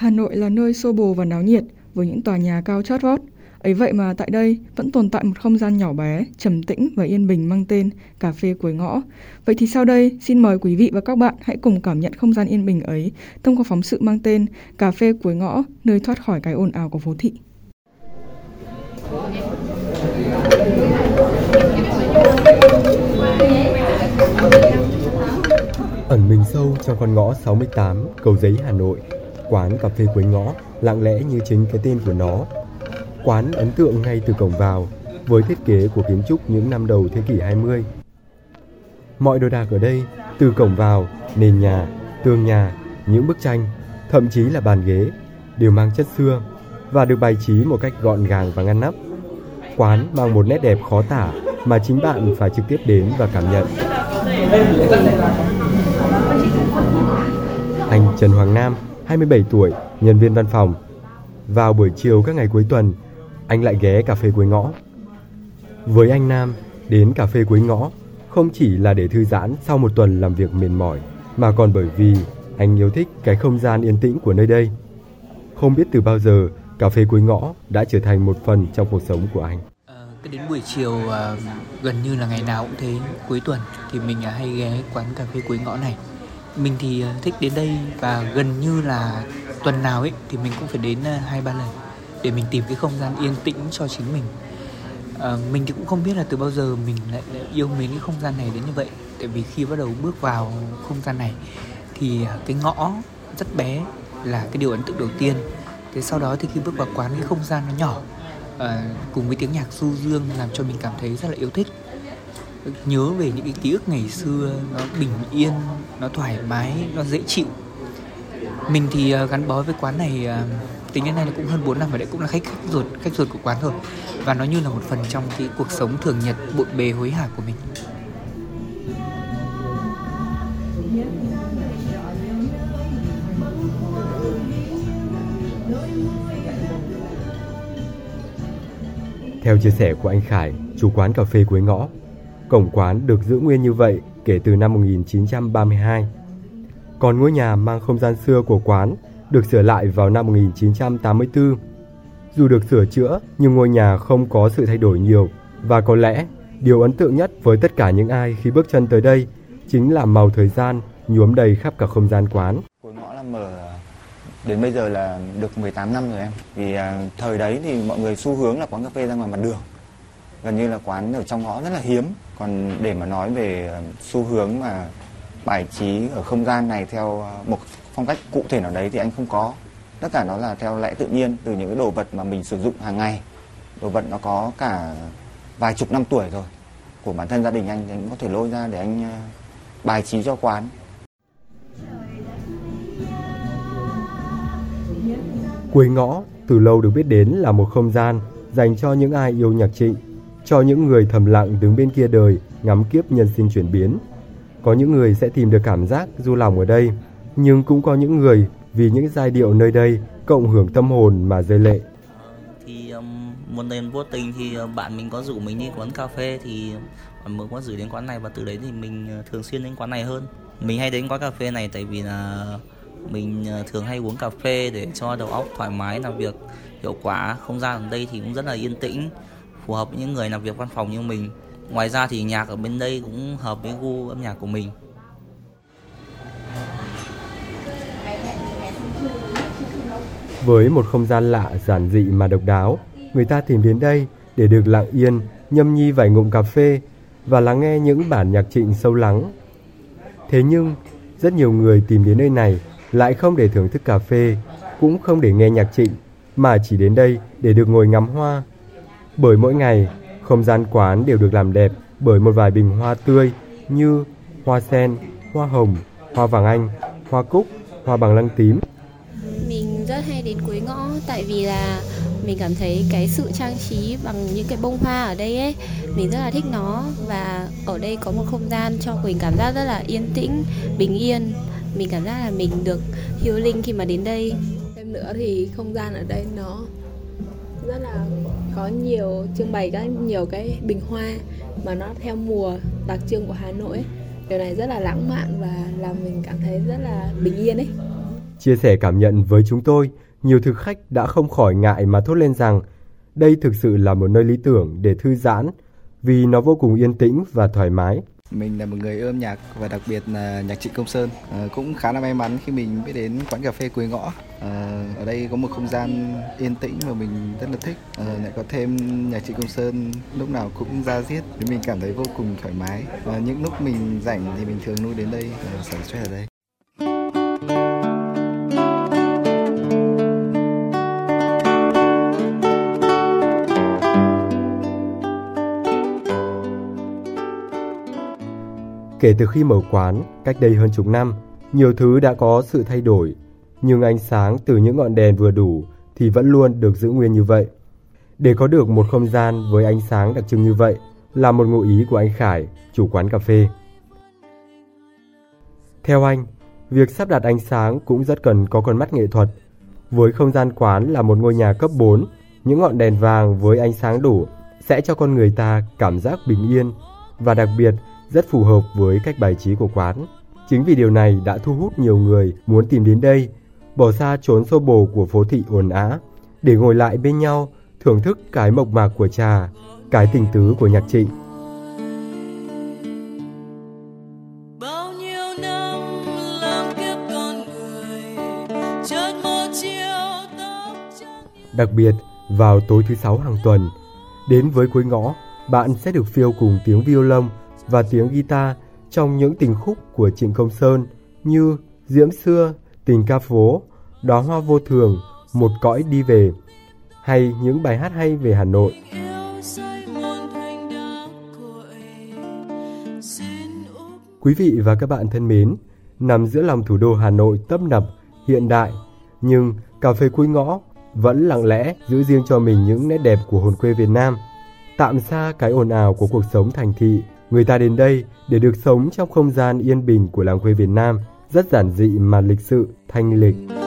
Hà Nội là nơi xô bồ và náo nhiệt với những tòa nhà cao chót vót. Ấy vậy mà tại đây vẫn tồn tại một không gian nhỏ bé, trầm tĩnh và yên bình mang tên Cà phê Cuối Ngõ. Vậy thì sau đây, xin mời quý vị và các bạn hãy cùng cảm nhận không gian yên bình ấy thông qua phóng sự mang tên Cà phê Cuối Ngõ, nơi thoát khỏi cái ồn ào của phố thị. Ẩn mình sâu trong con ngõ 68, Cầu Giấy, Hà Nội, quán Cà phê Cuối Ngõ lặng lẽ như chính cái tên của nó. Quán ấn tượng ngay từ cổng vào với thiết kế của kiến trúc những năm đầu thế kỷ 20. Mọi đồ đạc ở đây, từ cổng vào, nền nhà, tường nhà, những bức tranh, thậm chí là bàn ghế, đều mang chất xưa và được bài trí một cách gọn gàng và ngăn nắp. Quán mang một nét đẹp khó tả mà chính bạn phải trực tiếp đến và cảm nhận. Anh Trần Hoàng Nam, 27 tuổi, nhân viên văn phòng. Vào buổi chiều các ngày cuối tuần, anh lại ghé Cà phê Cuối Ngõ. Với anh Nam, đến Cà phê Cuối Ngõ không chỉ là để thư giãn sau một tuần làm việc mệt mỏi, mà còn bởi vì anh yêu thích cái không gian yên tĩnh của nơi đây. Không biết từ bao giờ, Cà phê Cuối Ngõ đã trở thành một phần trong cuộc sống của anh. Cứ đến buổi chiều gần như là ngày nào cũng thế, cuối tuần thì mình hay ghé quán Cà phê Cuối Ngõ này. Mình thì thích đến đây và gần như là tuần nào ấy thì mình cũng phải đến 2-3 lần để mình tìm cái không gian yên tĩnh cho chính mình. Mình thì cũng không biết là từ bao giờ mình lại yêu mến cái không gian này đến như vậy. Tại vì khi bắt đầu bước vào không gian này thì cái ngõ rất bé là cái điều ấn tượng đầu tiên. Thế sau đó thì khi bước vào quán cái không gian nó nhỏ, cùng với tiếng nhạc du dương làm cho mình cảm thấy rất là yêu thích. Nhớ về những cái ký ức ngày xưa, nó bình yên, nó thoải mái, nó dễ chịu. Mình thì gắn bó với quán này tính đến nay là cũng hơn 4 năm, và đấy cũng là khách ruột của quán rồi. Và nó như là một phần trong cái cuộc sống thường nhật bộn bề hối hả của mình. Theo chia sẻ của anh Khải, chủ quán Cà phê Cuối Ngõ, cổng quán được giữ nguyên như vậy kể từ năm 1932. Còn ngôi nhà mang không gian xưa của quán được sửa lại vào năm 1984. Dù được sửa chữa nhưng ngôi nhà không có sự thay đổi nhiều, và có lẽ điều ấn tượng nhất với tất cả những ai khi bước chân tới đây chính là màu thời gian nhuốm đầy khắp cả không gian quán. Cuối Ngõ là mở đến bây giờ là được 18 năm rồi em. Vì thời đấy thì mọi người xu hướng là quán cà phê ra ngoài mặt đường. Gần như là quán ở trong ngõ rất là hiếm. Còn để mà nói về xu hướng mà bài trí ở không gian này theo một phong cách cụ thể nào đấy thì anh không có. Tất cả nó là theo lẽ tự nhiên, từ những cái đồ vật mà mình sử dụng hàng ngày. Đồ vật nó có cả vài chục năm tuổi rồi, của bản thân gia đình anh thì anh có thể lôi ra để anh bài trí cho quán. Cuối Ngõ từ lâu được biết đến là một không gian dành cho những ai yêu nhạc Trịnh, cho những người thầm lặng đứng bên kia đời ngắm kiếp nhân sinh chuyển biến. Có những người sẽ tìm được cảm giác du lòng ở đây, nhưng cũng có những người vì những giai điệu nơi đây cộng hưởng tâm hồn mà rơi lệ. Thì một lần vô tình thì bạn mình có rủ mình đi quán cà phê, thì mình có rủ đến quán này, và từ đấy thì mình thường xuyên đến quán này hơn. Mình hay đến quán cà phê này tại vì là mình thường hay uống cà phê để cho đầu óc thoải mái làm việc hiệu quả. Không gian ở đây thì cũng rất là yên tĩnh, phù hợp với những người làm việc văn phòng như mình. Ngoài ra thì nhạc ở bên đây cũng hợp với gu âm nhạc của mình. Với một không gian lạ, giản dị mà độc đáo, người ta tìm đến đây để được lặng yên, nhâm nhi vài ngụm cà phê và lắng nghe những bản nhạc Trịnh sâu lắng. Thế nhưng, rất nhiều người tìm đến nơi này lại không để thưởng thức cà phê, cũng không để nghe nhạc Trịnh, mà chỉ đến đây để được ngồi ngắm hoa. Bởi mỗi ngày, không gian quán đều được làm đẹp bởi một vài bình hoa tươi như hoa sen, hoa hồng, hoa vàng Anh, hoa cúc, hoa bằng lăng tím. Mình rất hay đến Cuối Ngõ tại vì là mình cảm thấy cái sự trang trí bằng những cái bông hoa ở đây ấy, mình rất là thích nó, và ở đây có một không gian cho mình cảm giác rất là yên tĩnh, bình yên. Mình cảm giác là mình được healing khi mà đến đây. Thêm nữa thì không gian ở đây nó rất là có nhiều trưng bày các nhiều cái bình hoa mà nó theo mùa đặc trưng của Hà Nội ấy. Điều này rất là lãng mạn và làm mình cảm thấy rất là bình yên ấy. Chia sẻ cảm nhận với chúng tôi, nhiều thực khách đã không khỏi ngại mà thốt lên rằng đây thực sự là một nơi lý tưởng để thư giãn vì nó vô cùng yên tĩnh và thoải mái. Mình là một người ưa nhạc và đặc biệt là nhạc Trịnh Công Sơn. Cũng khá là may mắn khi mình biết đến quán cà phê Cuối Ngõ. Ở đây có một không gian yên tĩnh mà mình rất là thích. Lại có thêm nhạc Trịnh Công Sơn lúc nào cũng ra diết, mình cảm thấy vô cùng thoải mái. Những lúc mình rảnh thì mình thường lui đến đây xả stress ở đây. Kể từ khi mở quán, cách đây hơn chục năm, nhiều thứ đã có sự thay đổi, nhưng ánh sáng từ những ngọn đèn vừa đủ thì vẫn luôn được giữ nguyên như vậy. Để có được một không gian với ánh sáng đặc trưng như vậy là một ngụ ý của anh Khải, chủ quán cà phê. Theo anh, việc sắp đặt ánh sáng cũng rất cần có con mắt nghệ thuật. Với không gian quán là một ngôi nhà cấp 4, những ngọn đèn vàng với ánh sáng đủ sẽ cho con người ta cảm giác bình yên và đặc biệt rất phù hợp với cách bài trí của quán. Chính vì điều này đã thu hút nhiều người muốn tìm đến đây, bỏ xa chốn xô bồ của phố thị ồn ào để ngồi lại bên nhau, thưởng thức cái mộc mạc của trà, cái tình tứ của nhạc Trịnh. Đặc biệt, vào tối thứ 6 hàng tuần, đến với Cuối Ngõ, bạn sẽ được phiêu cùng tiếng violon và tiếng guitar trong những tình khúc của Trịnh Công Sơn như Diễm Xưa, Tình Ca Phố, Đóa Hoa Vô Thường, Một Cõi Đi Về, hay những bài hát hay về Hà Nội. Quý vị và các bạn thân mến, nằm giữa lòng thủ đô Hà Nội tấp nập, hiện đại, nhưng cà phê Cuối Ngõ vẫn lặng lẽ giữ riêng cho mình những nét đẹp của hồn quê Việt Nam. Tạm xa cái ồn ào của cuộc sống thành thị, người ta đến đây để được sống trong không gian yên bình của làng quê Việt Nam, rất giản dị mà lịch sự, thanh lịch.